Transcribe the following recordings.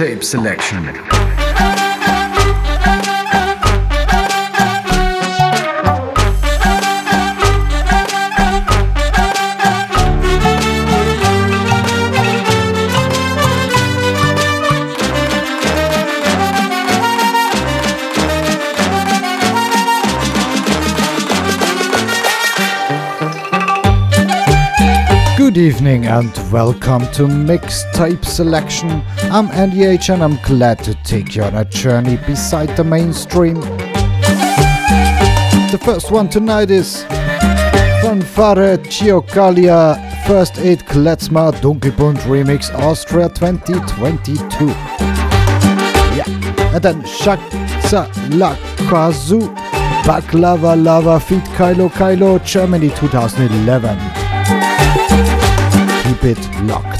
Mixtape Selection. Good evening and welcome to Mixtape Selection. I'm Andy H and I'm glad to take you on a journey beside the mainstream. The first one tonight is Fanfare Giocalia, First Aid Kletzmar, Dunkelbunt Remix, Austria 2022. Yeah. And then Shakza la kazu, Baklava Lava Feet, Kylo, Germany 2011. Keep it locked.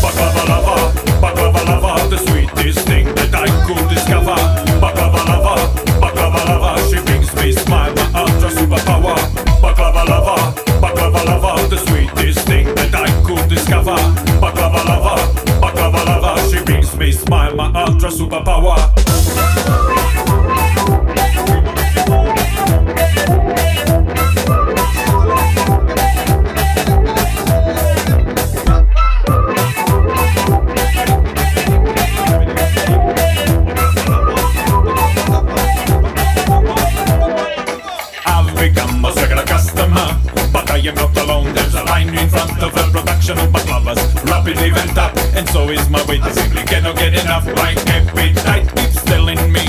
Baklava Lava, the sweetest thing that I could discover. my ultra superpower. Of baklavas, rapidly went up, and so is my weight. I simply cannot get enough. My appetite keeps telling me,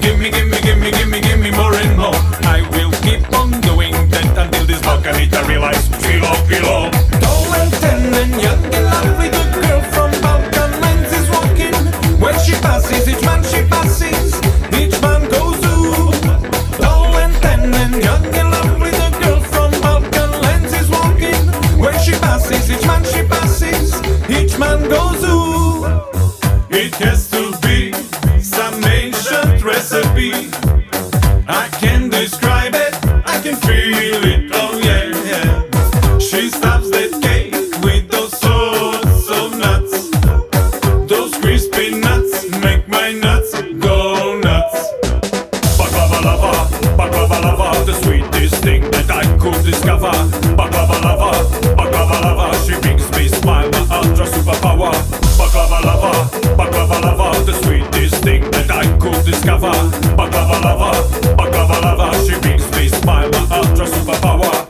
give me more and more. I will keep on doing that until this balcony I realize, kilo. Tall and tan and young and lovely, the girl from Balkan lands is walking. When she passes, each man she passes, each man goes ooh. Tall and tan and young and lovely, the girl from Balkan lands is walking. When she passes, each man she passes, each man goes ooh. It has to be some ancient recipe. I can describe it, I can feel it, oh yeah, yeah. She stuffs that cake with those sorts of nuts. Those crispy nuts make my nuts go nuts. Baklava lava, the sweetest thing that I could discover. Baklava lava. She makes me smile, my ultra superpower. Baklava lava, the sweetest thing that I could discover. Baklava lava, she makes me smile, my ultra superpower.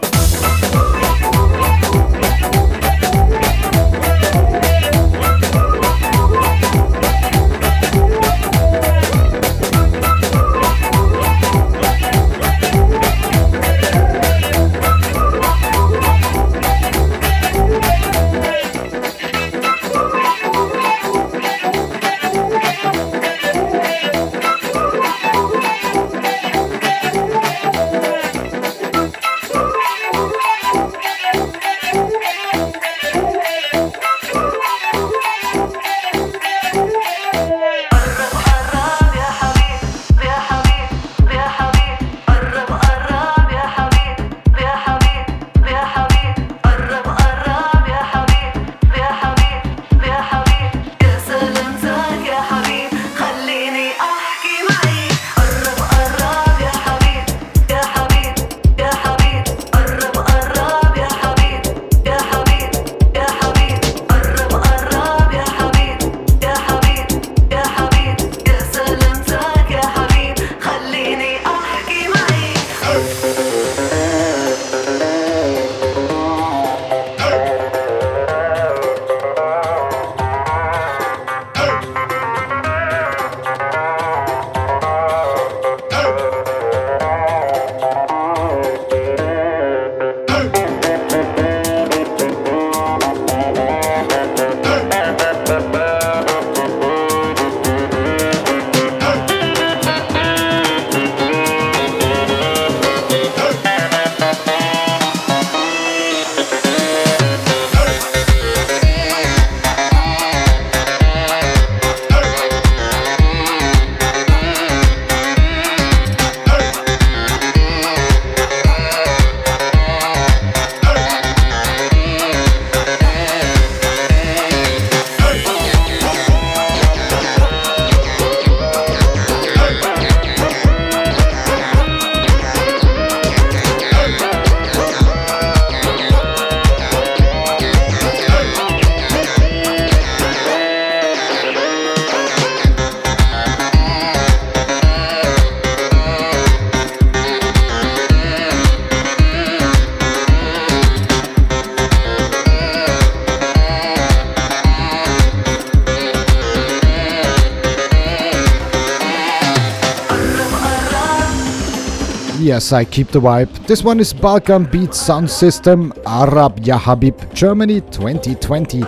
Yes, I keep the vibe. This one is Balkan Beat Sound System, Arab Yahabib, Germany 2020.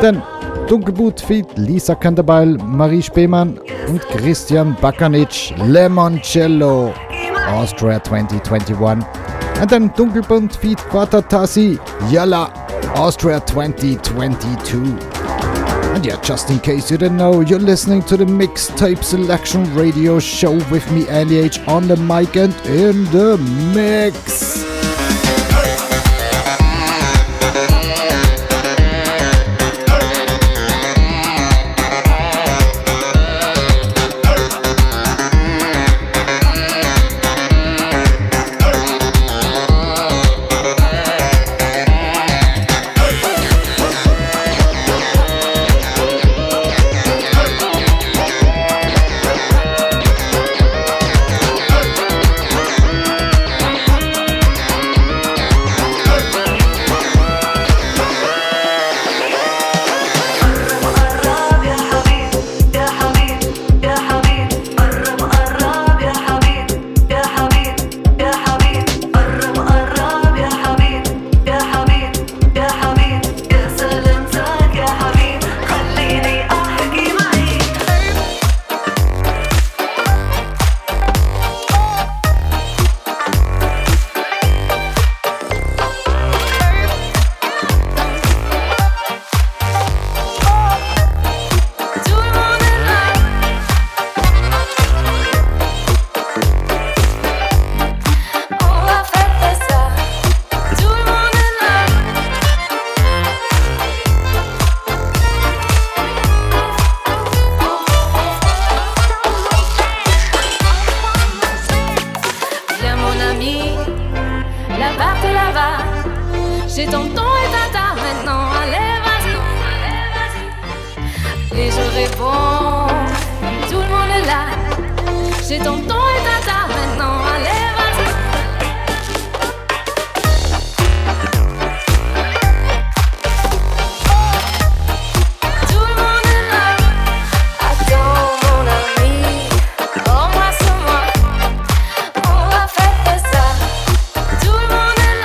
Then Dunkelboot feat. Lisa Kanderbeil, Marie Speemann und Christian Bakanich, Lemoncello, Austria 2021. And then Dunkelbunt feat. Quartatasi, Yalla, Austria 2022. And yeah, just in case you didn't know, you're listening to the Mixtape Selection Radio Show with me, Andy H, on the mic and in the mix. te réponds. Tout le monde est là. J'ai ton ton et ta tarte maintenant. Allez, vas-y. Tout le monde est là. Attends mon ami, embrasse-moi, on va fêter ça. Tout le monde est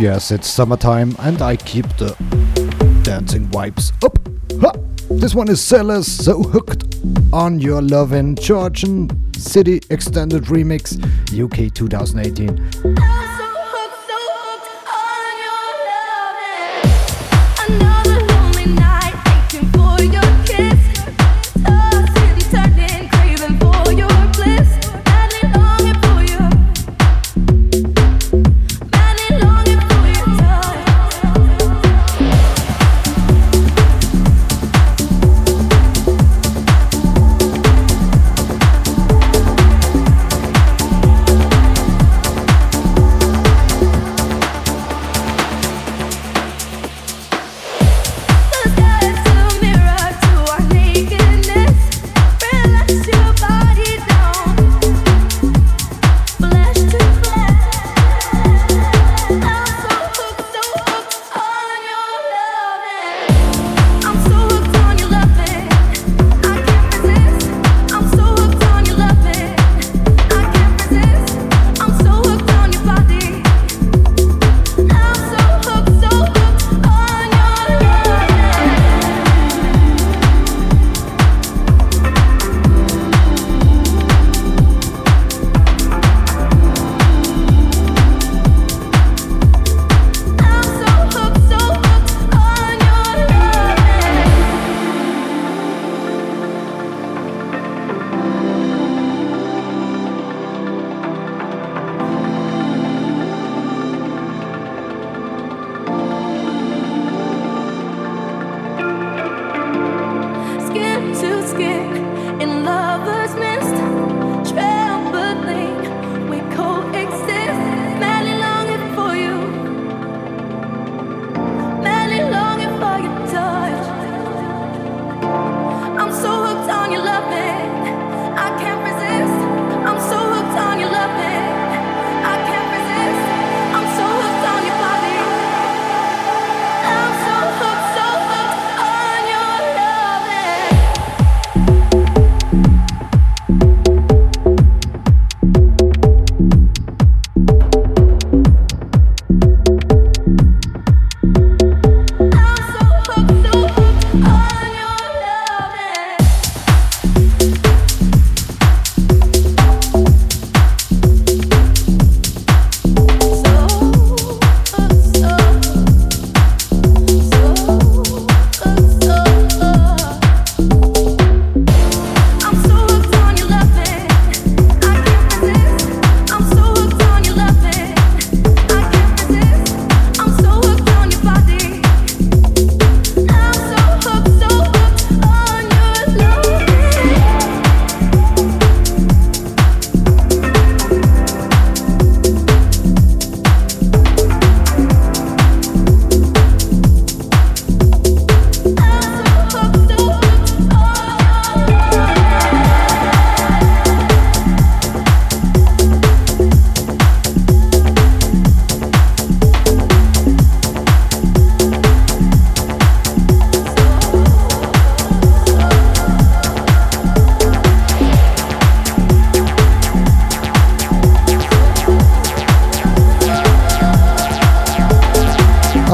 Yes, it's summertime and I keep the dancing vibes up. Ha! This one is Sellers, So Hooked on Your Lovin', Georgian City Extended Remix, UK 2018.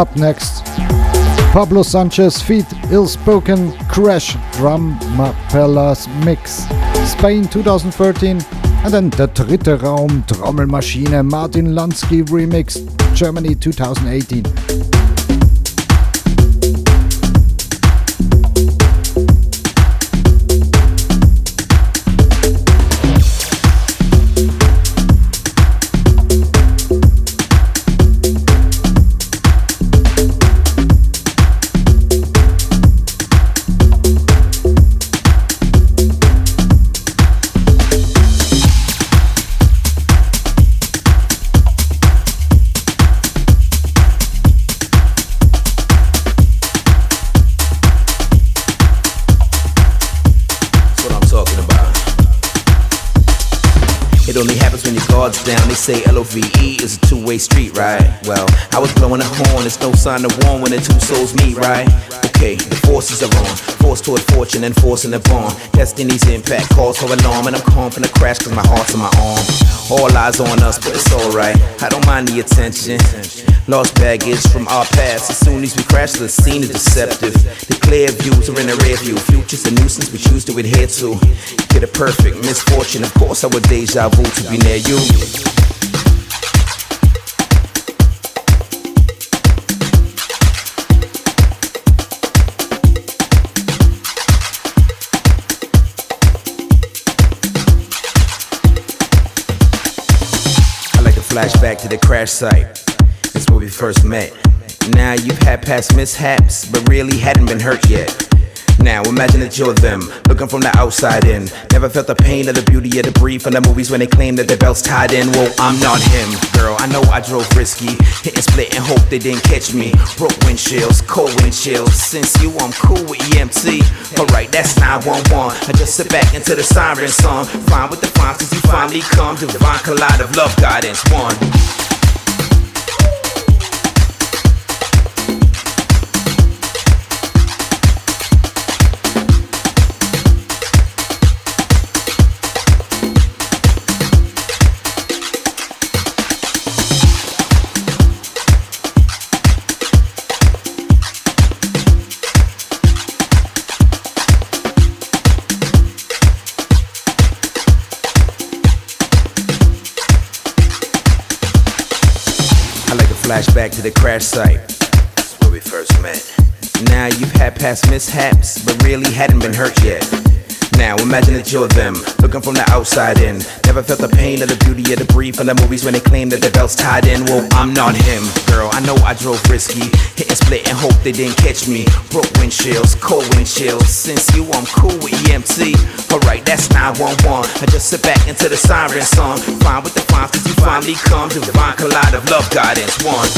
Up next, Pablo Sanchez feat. Ill-Spoken, Crash Drum Mapelas Mix, Spain 2013, and then the Dritte Raum, Trommelmaschine, Martin Lansky remix, Germany 2018. Down, they say L-O-V-E is a two-way street, right? Well, I was blowing a horn, it's no sign of war when the two souls meet, right? okay, the forces are on. Force toward fortune and forcing upon. Destiny's impact calls for alarm, and I'm calm from the crash cause my heart's on my arm. All eyes on us, but it's alright, I don't mind the attention. Lost baggage from our past, as soon as we crash the scene is deceptive. The clear views are in the rear view, future's a nuisance we choose to adhere to. Get a perfect misfortune, of course I would deja vu to be near you. Flashback to the crash site, that's where we first met. Now you've had past mishaps, but really hadn't been hurt yet. Now imagine that you're them, looking from the outside in. Never felt the pain or the beauty of the breeze from the movies when they claim that their belt's tied in. Well, I'm not him, girl, I know I drove risky. Hitting split and hope they didn't catch me. Broke windshields, cold windshields. Since you, I'm cool with EMT. Alright, that's 911. I just sit back into the siren song. Fine with the fine, cause you finally come. Divine collide of love, guidance, one. Flashback to the crash site, that's where we first met. Now you've had past mishaps, but really hadn't been hurt yet. Now imagine that you're them, looking from the outside in. Never felt the pain or the beauty of the breeze from the movies when they claim that their belt's tied in. Well, I'm not him, girl, I know I drove risky. Hitting split and hope they didn't catch me. Broke windshields, cold windshields. Since you, I'm cool with EMT. Alright, that's 911. I just sit back into the siren song. Fine with the fine, cause you finally come. Divine collide of love, guidance, one.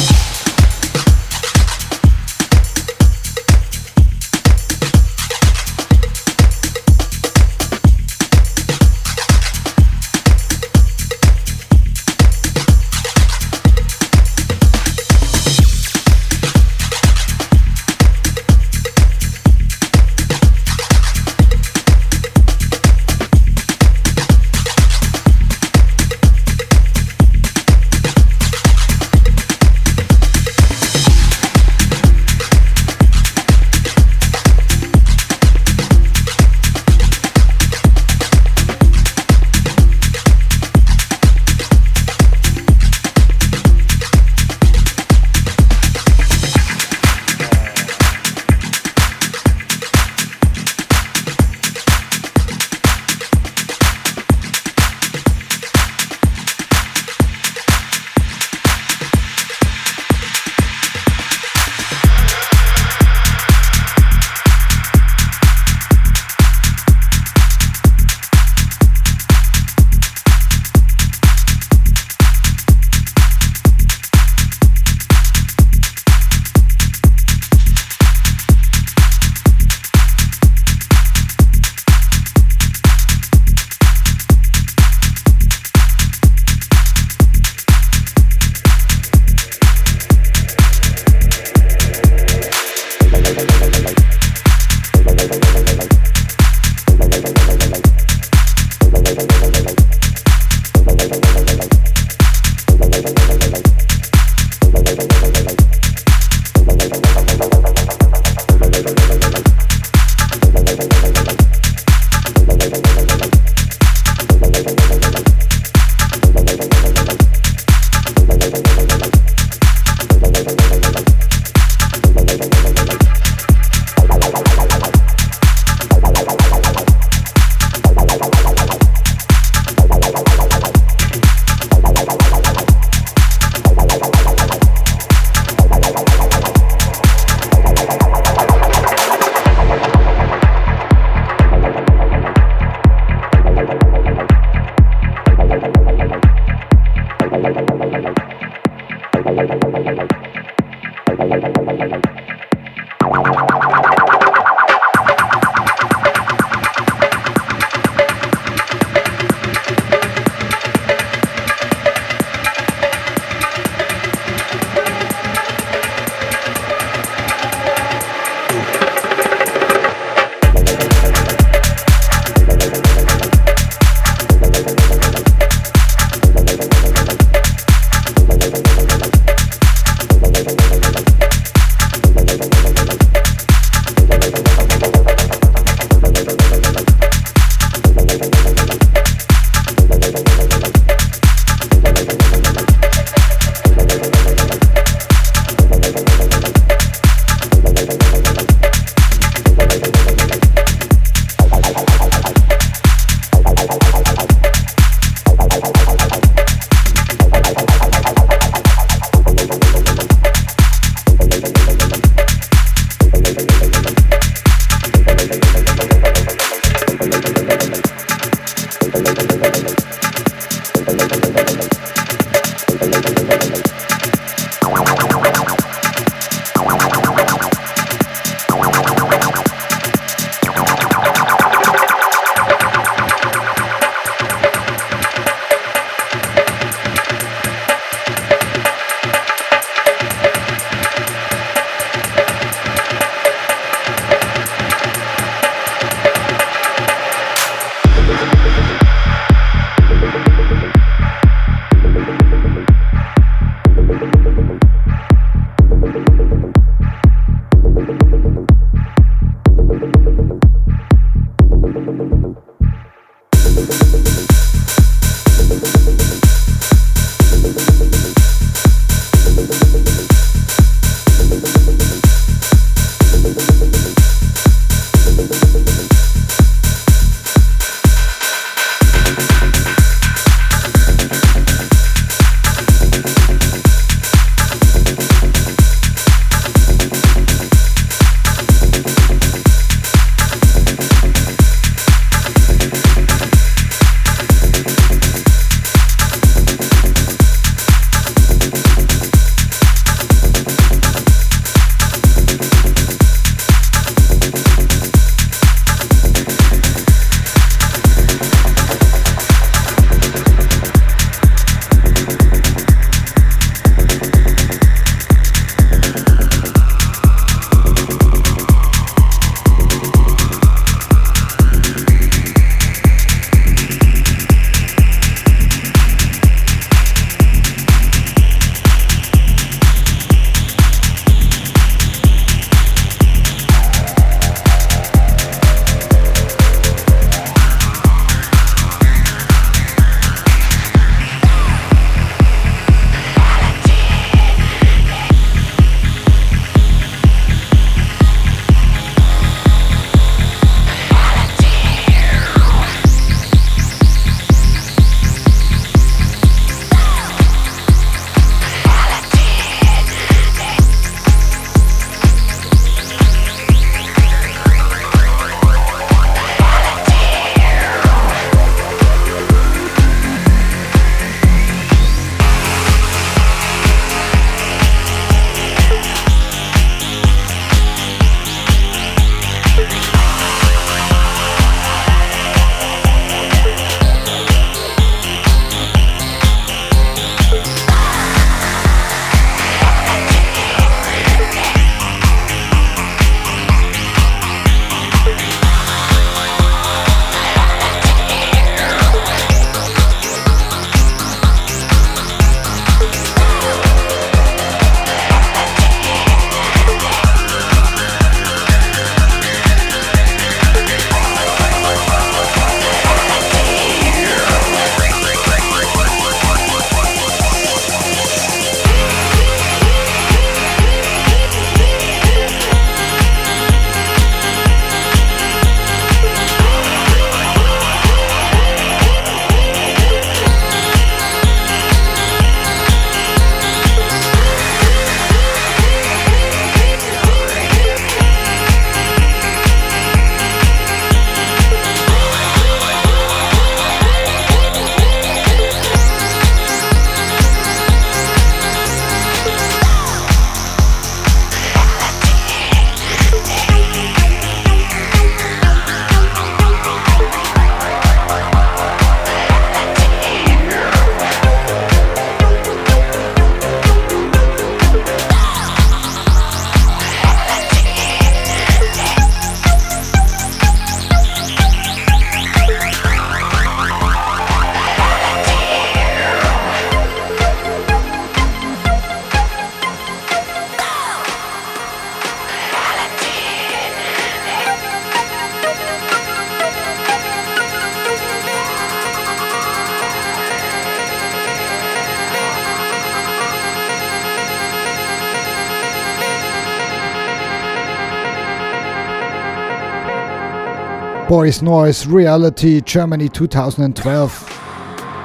Boys Noise, Reality, Germany 2012.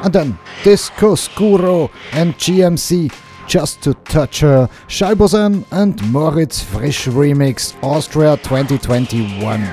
And then Disco Scuro and GMC, Just to Touch Her, Scheibosen and Moritz Frisch Remix, Austria 2021.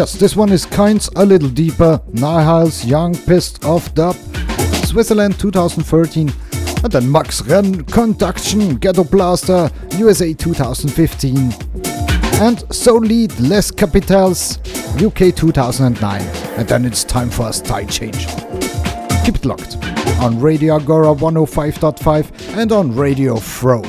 Yes, this one is Kynes, A Little Deeper, Nihiles, Young, Pissed Off Dub, Switzerland 2013, and then Max Renn, Conduction, Ghetto Blaster, USA 2015, and Soli Les Capitals, UK 2009. And then it's time for a style change. Keep it locked on Radio Agora 105.5 and on Radio Fro.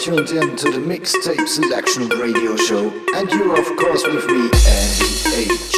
tuned in to the Mixtape Selection Radio Show, and you're of course with me, Andy H.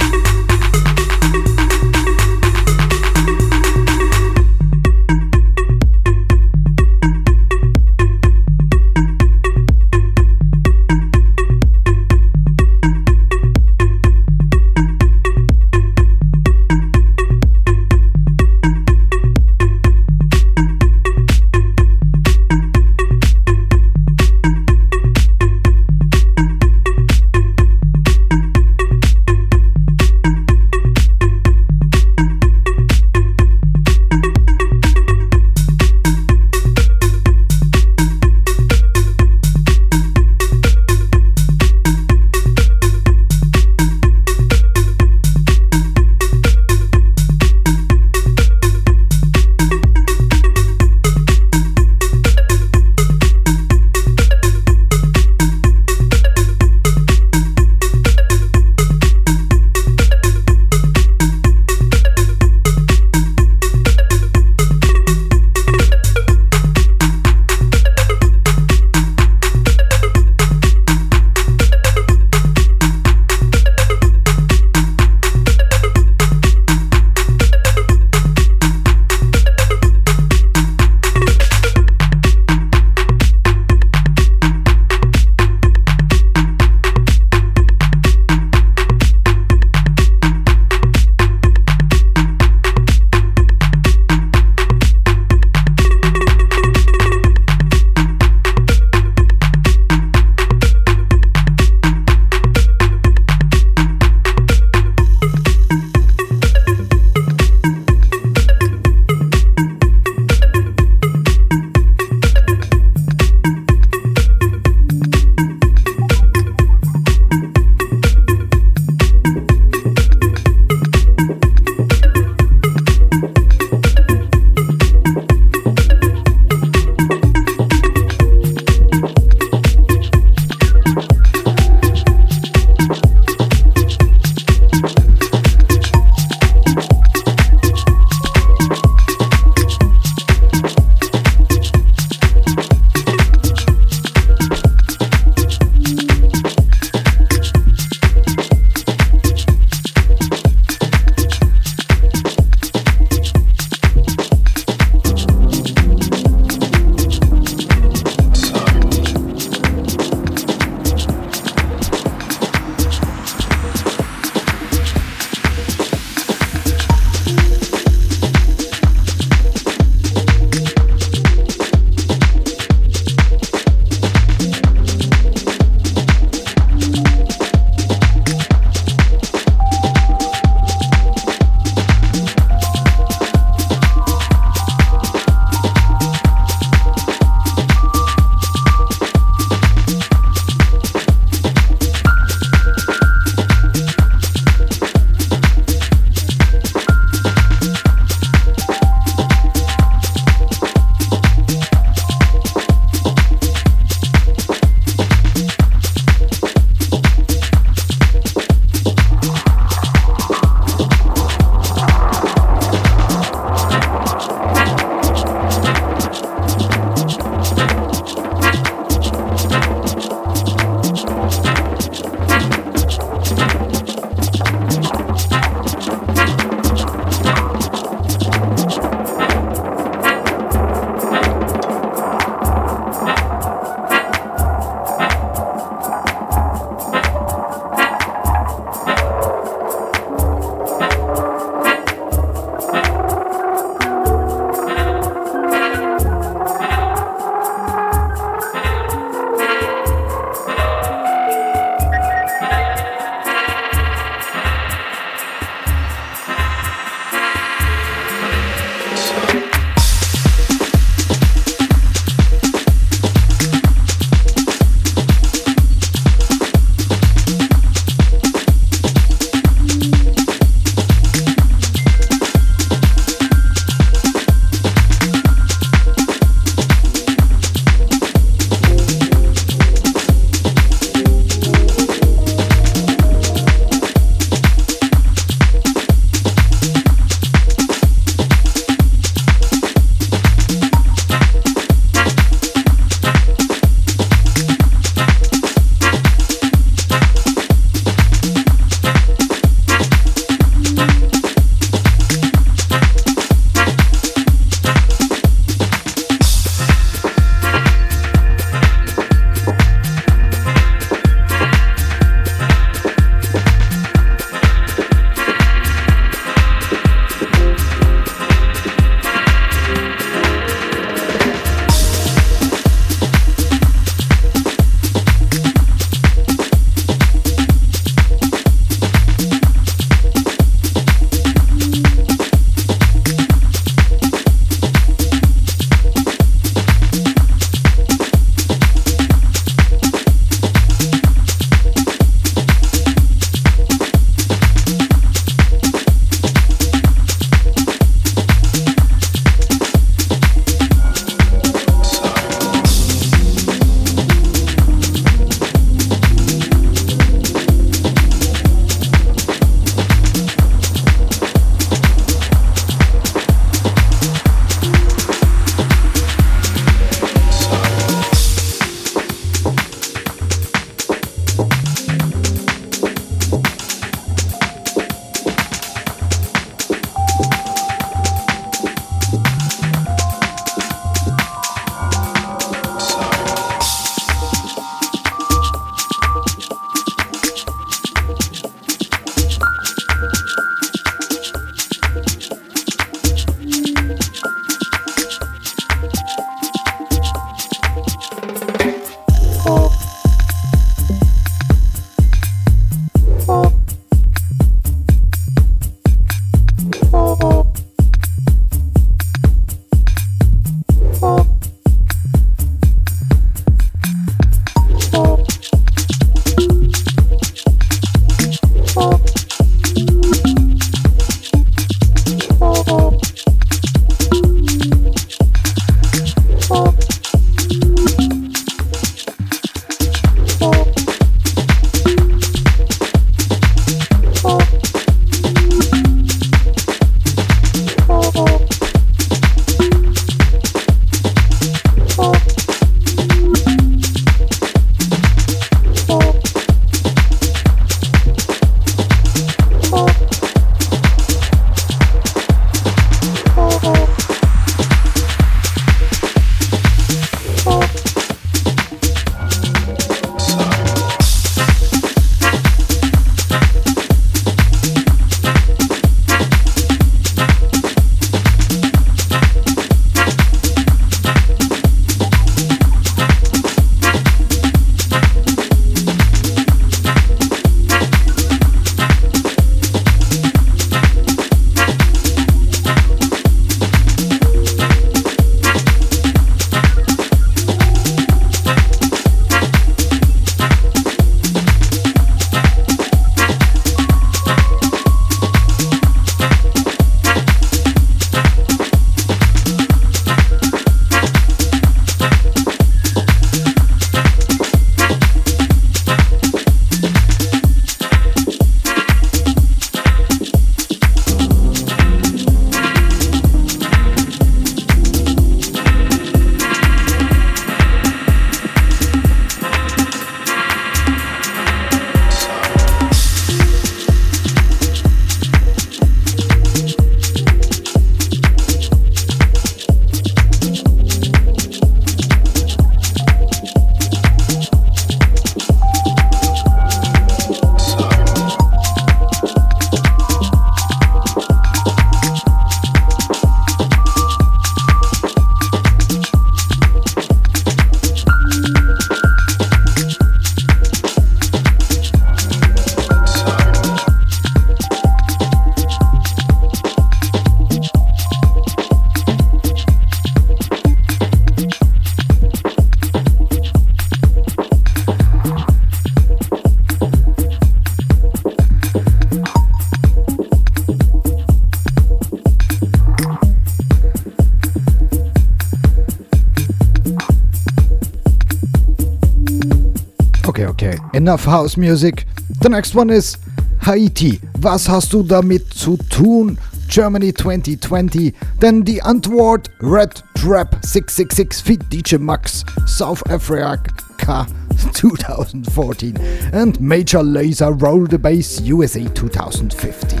Enough house music. The next one is Haiti. Was hast du damit zu tun? Germany 2020. Then the Antwort, Red Trap 666 feat. DJ Max, South Africa 2014. And Major Lazer, Roll the Bass, USA 2015.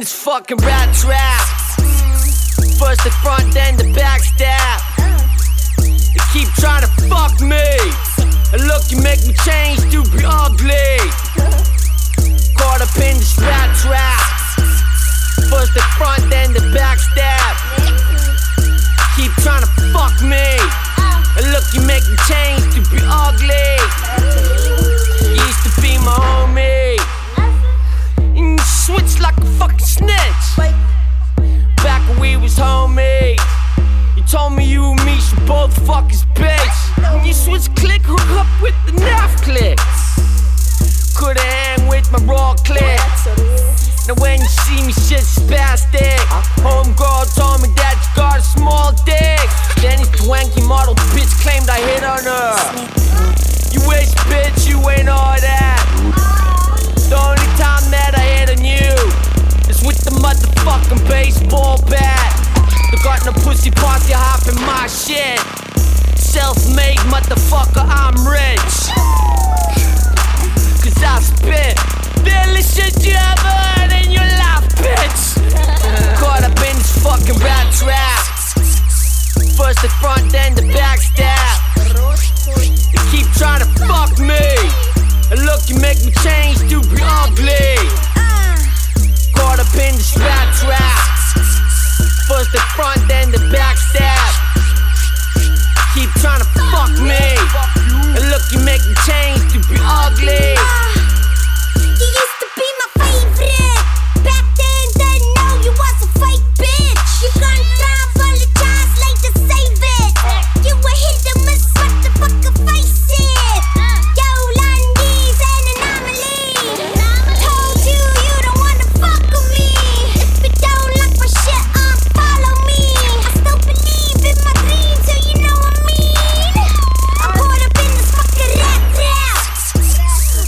Fucking rat trap. First the front, then the back stab. They keep trying to fuck me. And look, you make me change to be ugly. Caught up in this rat trap. First the front, then the back stab. They keep trying to fuck me. And look, you make me change to be ugly. You used to be my homie. And you switch like a fucking snitch. Back when we was homies, you told me you and me should both fuck his bitch. And you switch click, hook up with the knife click. Coulda hang with my raw click. Now when you see me shit spastic. Homegirl told me that you got a small dick. Then his twanky model bitch claimed I hit on her. You wish bitch you ain't all that. The only time that I hit on you is with the motherfucking baseball bat. You got no pussy parts, you're hopping my shit. Self-made motherfucker, I'm rich. Cause I spit the only shit you ever heard in your life, bitch. Caught up in this fucking rat trap. you ugly. You used to be my favorite. Back then, didn't know you was a fake bitch. You gone down, apologize, like to save it. You were hit and miss, what the fuck, face it. Yo, Lundy's an anomaly. Told you, you don't wanna fuck with me. If you don't like my shit, follow me. I still believe in my dreams, so you know what I mean. I'm caught up in this fucking rat trap.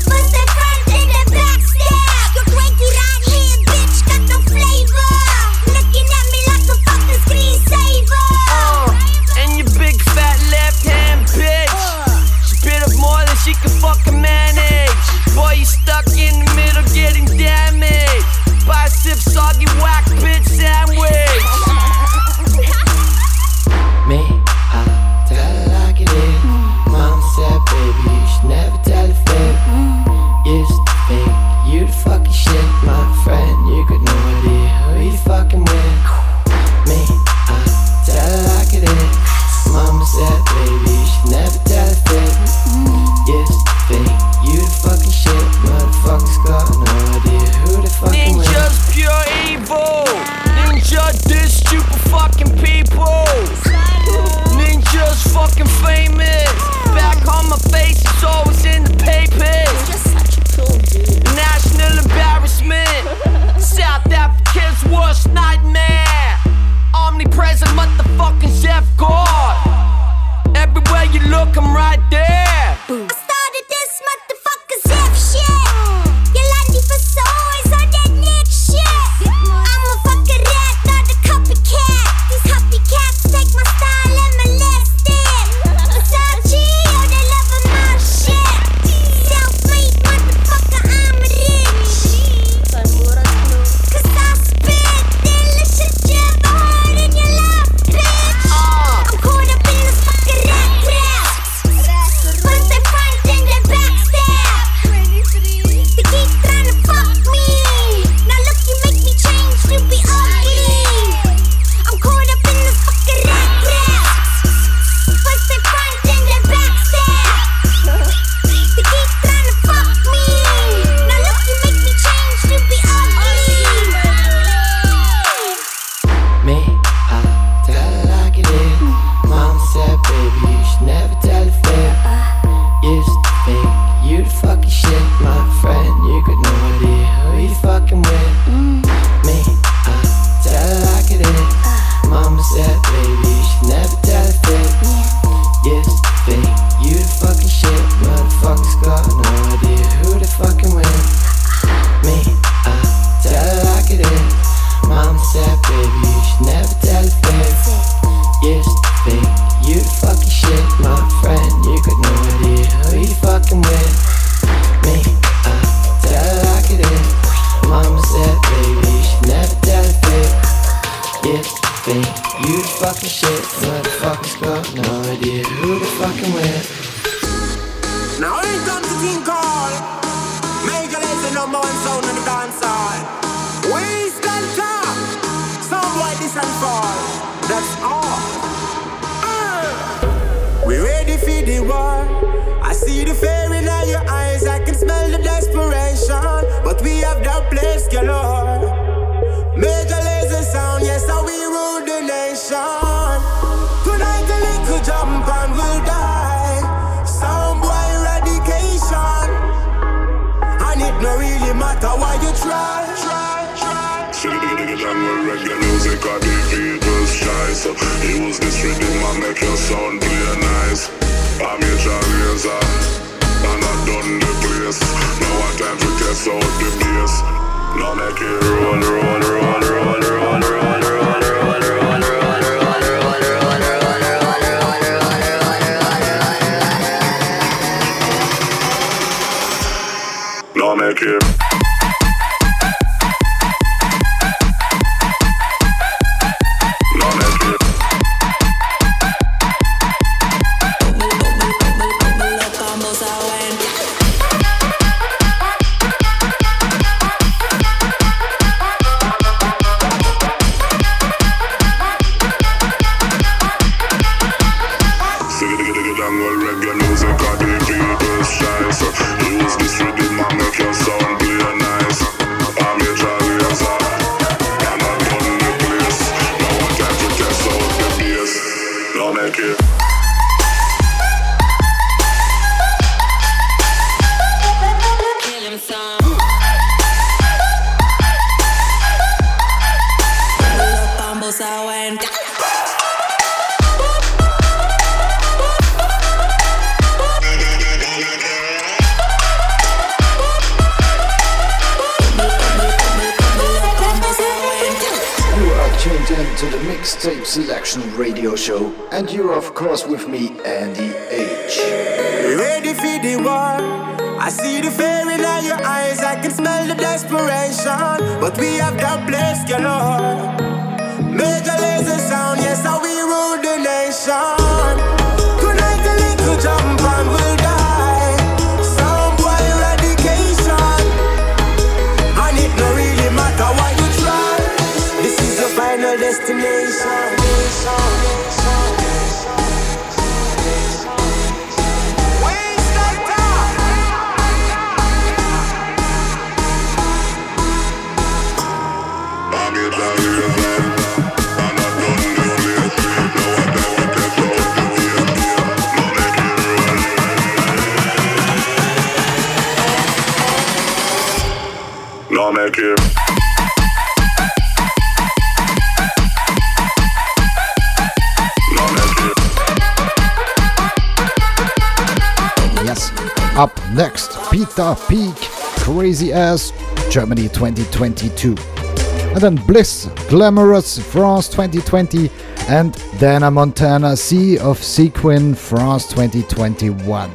But the front in the back step. Your cranky right hand, bitch, got no flavor. Looking at me like a fucking screensaver. And your big fat left hand, bitch. She bit up more than she could fucking manage. Boy, you stuck in the middle getting damaged. Buy a sip soggy whack bitch sandwich. Me, I tell her like it is. Mom said, baby, you should never tell a fib. Used to think you the fucking shit, my friend. You got no idea who you fucking with. Me, I tell her like it is. Mama said, baby, you should never tell a fib. Used to think you the fucking shit, motherfuckers got no idea who the fucking with. Ninja's pure evil. Ninja diss stupid fucking people. Ninja's fucking famous. Back on my face, it's always in the papers. National embarrassment. South Africa's worst nightmare. Omnipresent motherfucking chef god. Everywhere you look, I'm right there. I started this motherfucking zip shit. Yolandi for always on that neck shit. I'm a fucking rat, not a copycat. These copycats take my style and molest it. It's all chill, they love my shit. Self-made motherfucker, I'm rich. Cause I spit delicious shit, my heart in your love, bitch. I'm caught up in this fucking rat trap. But the front and the back step. They keep trying to fuck me. Now look, you make me change, you be ugly. I'm caught up in this fucking rat trap. But the front and the back step. They keep trying to fuck me. Now look, you make me change, you be ugly. Me, I tell her like it is. Mom said, baby, you should never tell a fib. Used to think you the fucking shit, my friend. You got no idea who you fucking with. Me, I tell her like it is. Mama said, baby, you should never tell a fib. Used to think you the fucking shit, motherfuckers got no idea who they fucking with. Me, I tell her like it is. Mom said, baby, you should never tell a fib. Used to think you the fucking shit, my friend. You got no idea who you fucking with. Me, I tell her like it is. Mama said, baby, you should never tell a fib. Used to think you the fucking shit, motherfuckers got no idea who they fucking with. Now I ain't come to King Call. Major is the number one sound on the dance hall. We stand tall. Somewhere this and fall. That's all. We ready for the war. I see the fear in all your eyes. I can smell the desperation. But we have the place galore. Major laser sound. Yes, how we rule the nation. Tonight a little jump and we'll die. Soundboy eradication. And it no really matter why you try. General reggae music got the people shy. So he was this rhythm and make your sound play nice. I'm a trailblazer and I done the place. Now I time to test out the bass. Now make it roll. Now make it. General reggae music got the people shy. So to the Mixtape Selection Radio Show, and you're of course with me, Andy H. Ready for the war? I see the fear in all your eyes, I can smell the desperation, but we have that place, you know. Major laser sound, yes, how we rule the nation. Tonight the little jump and we'll die. Some boy eradication, and it no really matter what you try. This is the final destination. Make him. Yes, up next, Peter Peak, Crazy Ass, Germany 2022. And then Bliss, Glamorous, France 2020. And Dana Montana, Sea of Sequin, France 2021.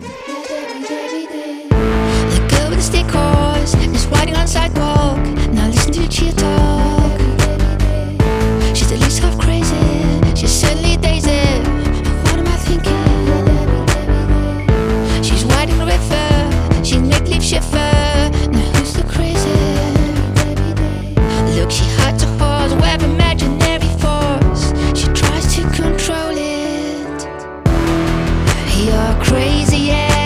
You're crazy, yeah.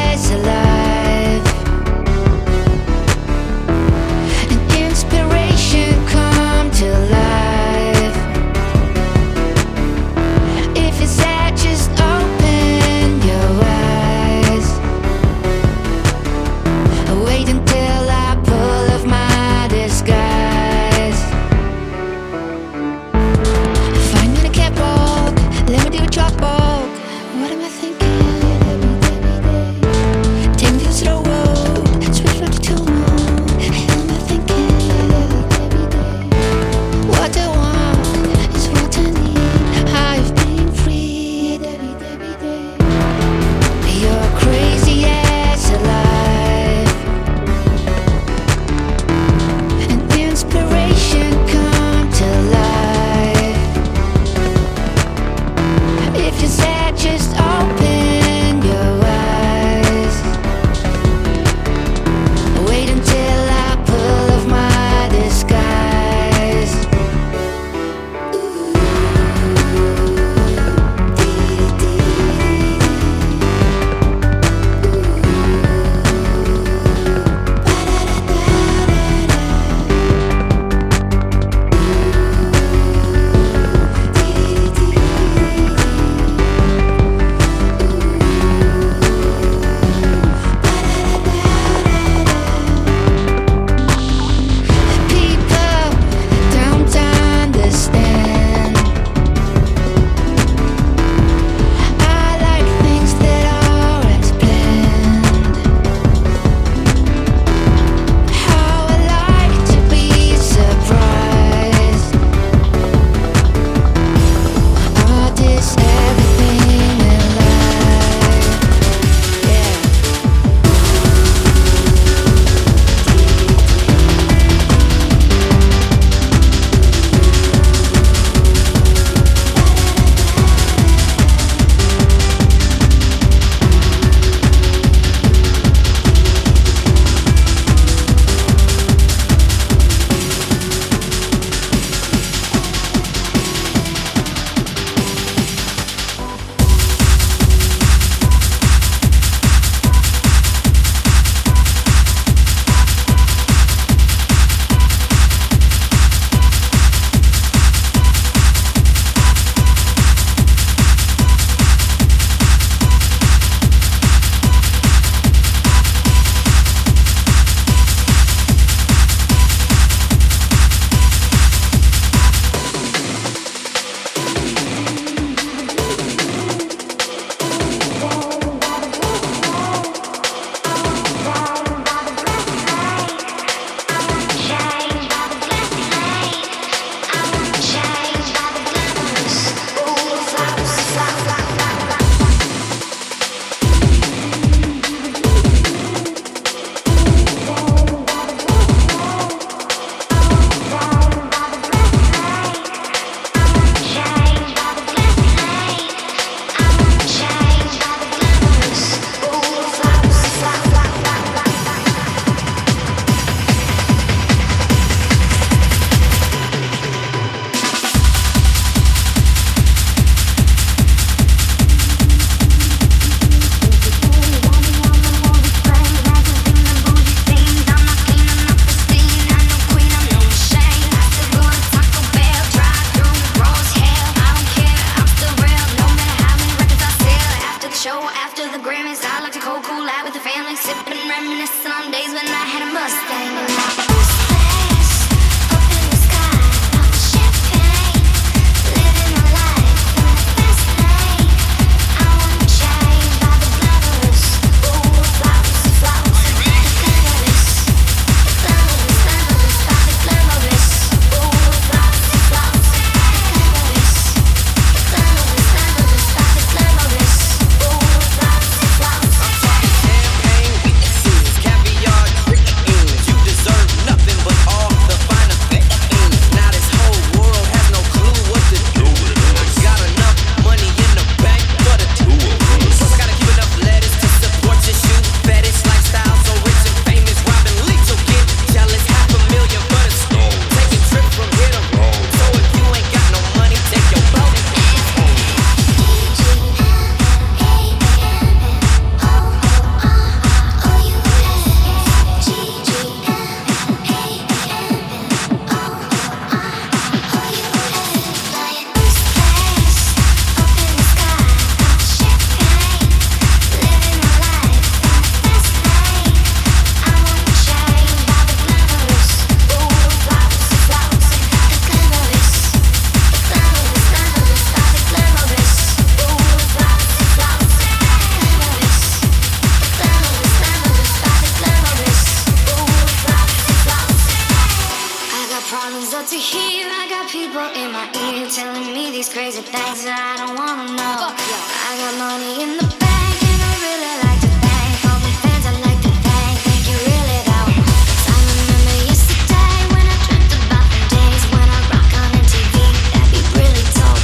to hear. I got people in my ear telling me these crazy things that I don't wanna know. Fuck yeah. I got money in the bank and I really like to bank. All my fans I like to thank. Thank you really though. I remember yesterday when I dreamt about the days when I rock on MTV. That'd be really dope.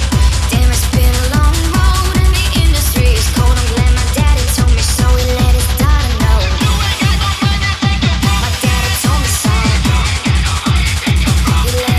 Damn, it's been a long road and the industry is cold. I'm glad my daddy told me so. He let his daughter know. My daddy told me so. He let his daughter know. My daddy told me so. He let his daughter know.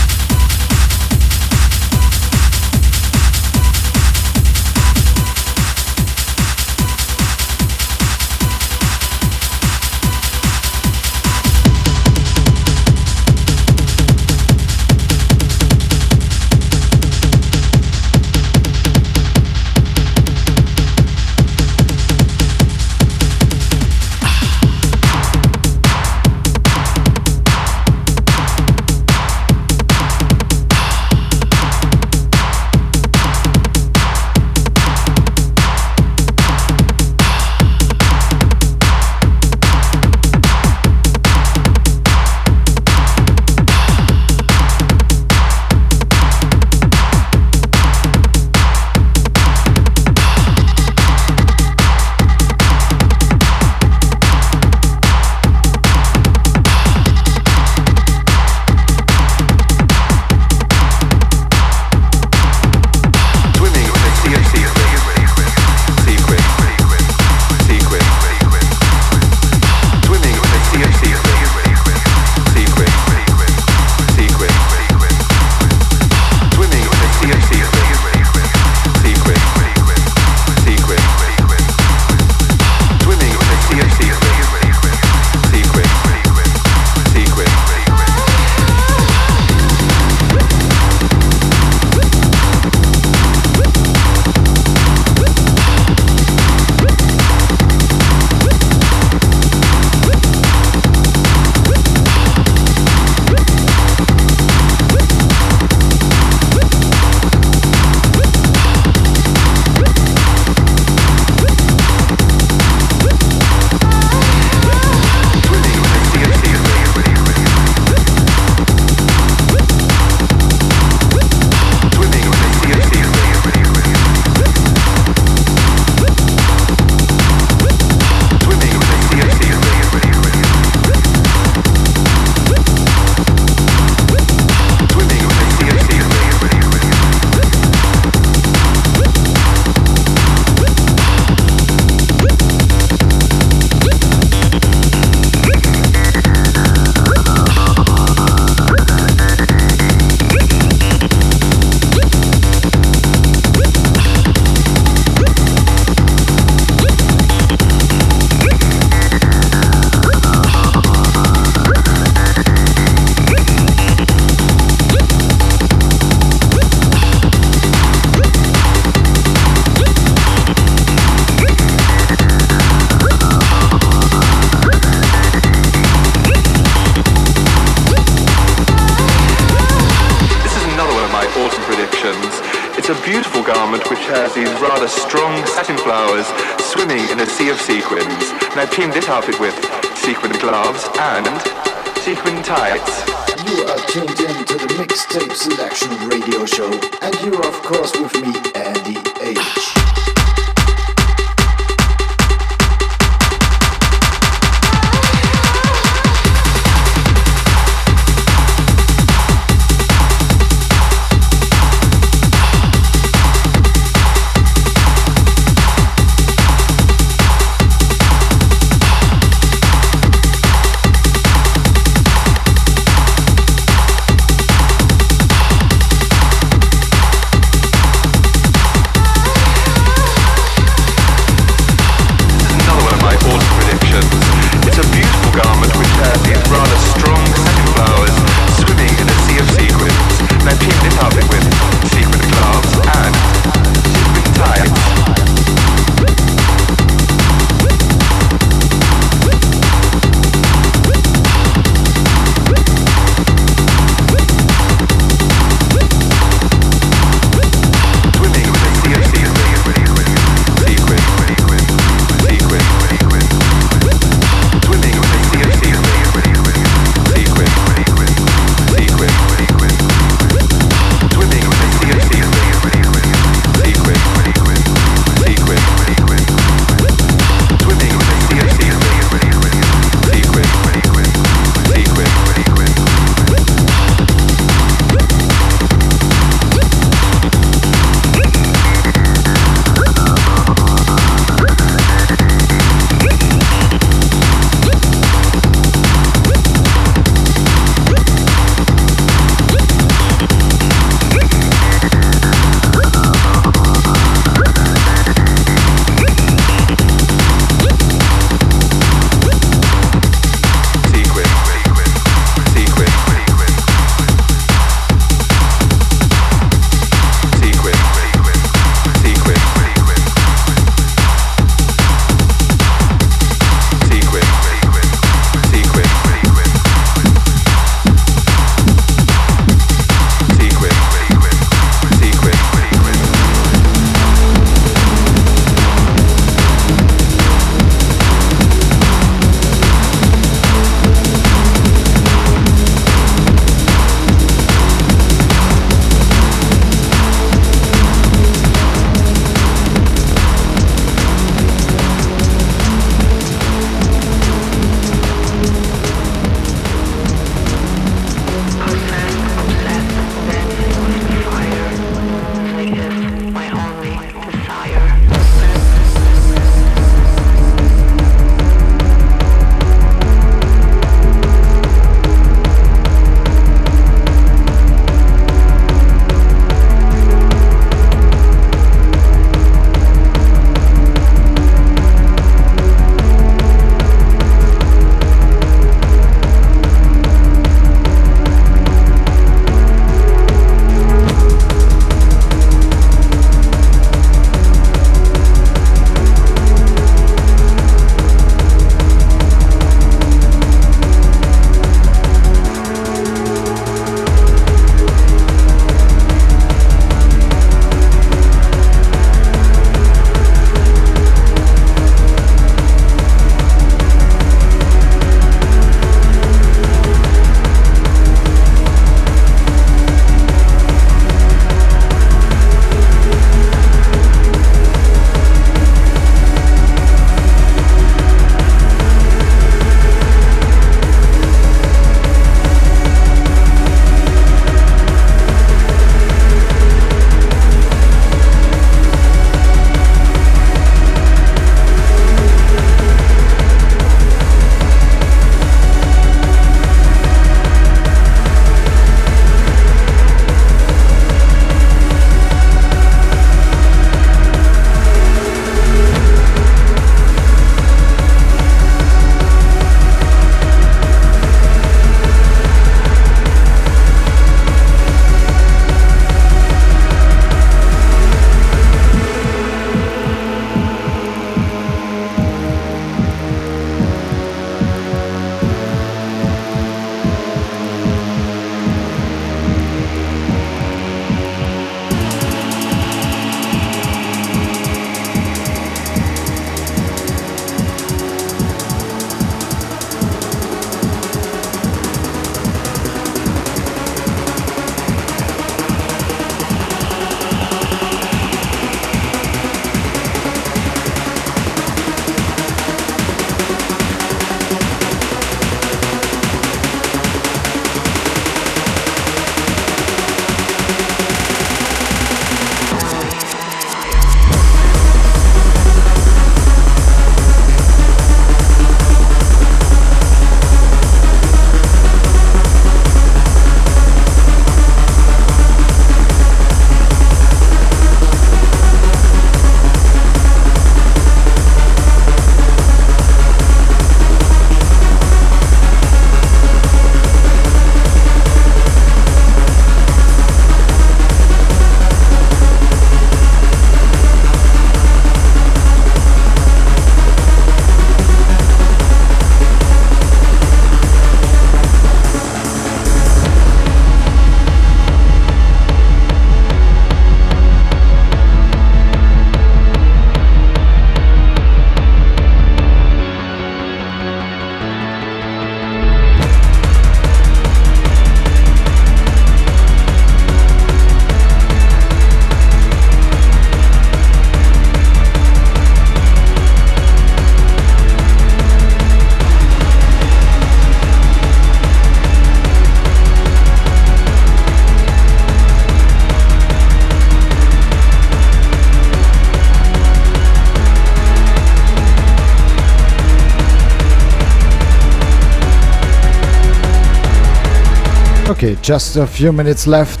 Okay, just a few minutes left.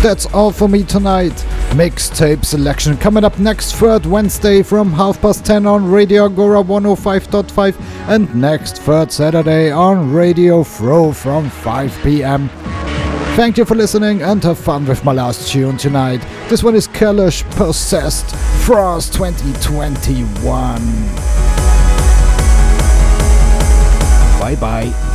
That's all for me tonight. Mixtape selection coming up next third Wednesday from 10:30 on Radio Agora 105.5 and next third Saturday on Radio Fro from 5 p.m. Thank you for listening and have fun with my last tune tonight. This one is Kalash Possessed Frost 2021. Bye bye.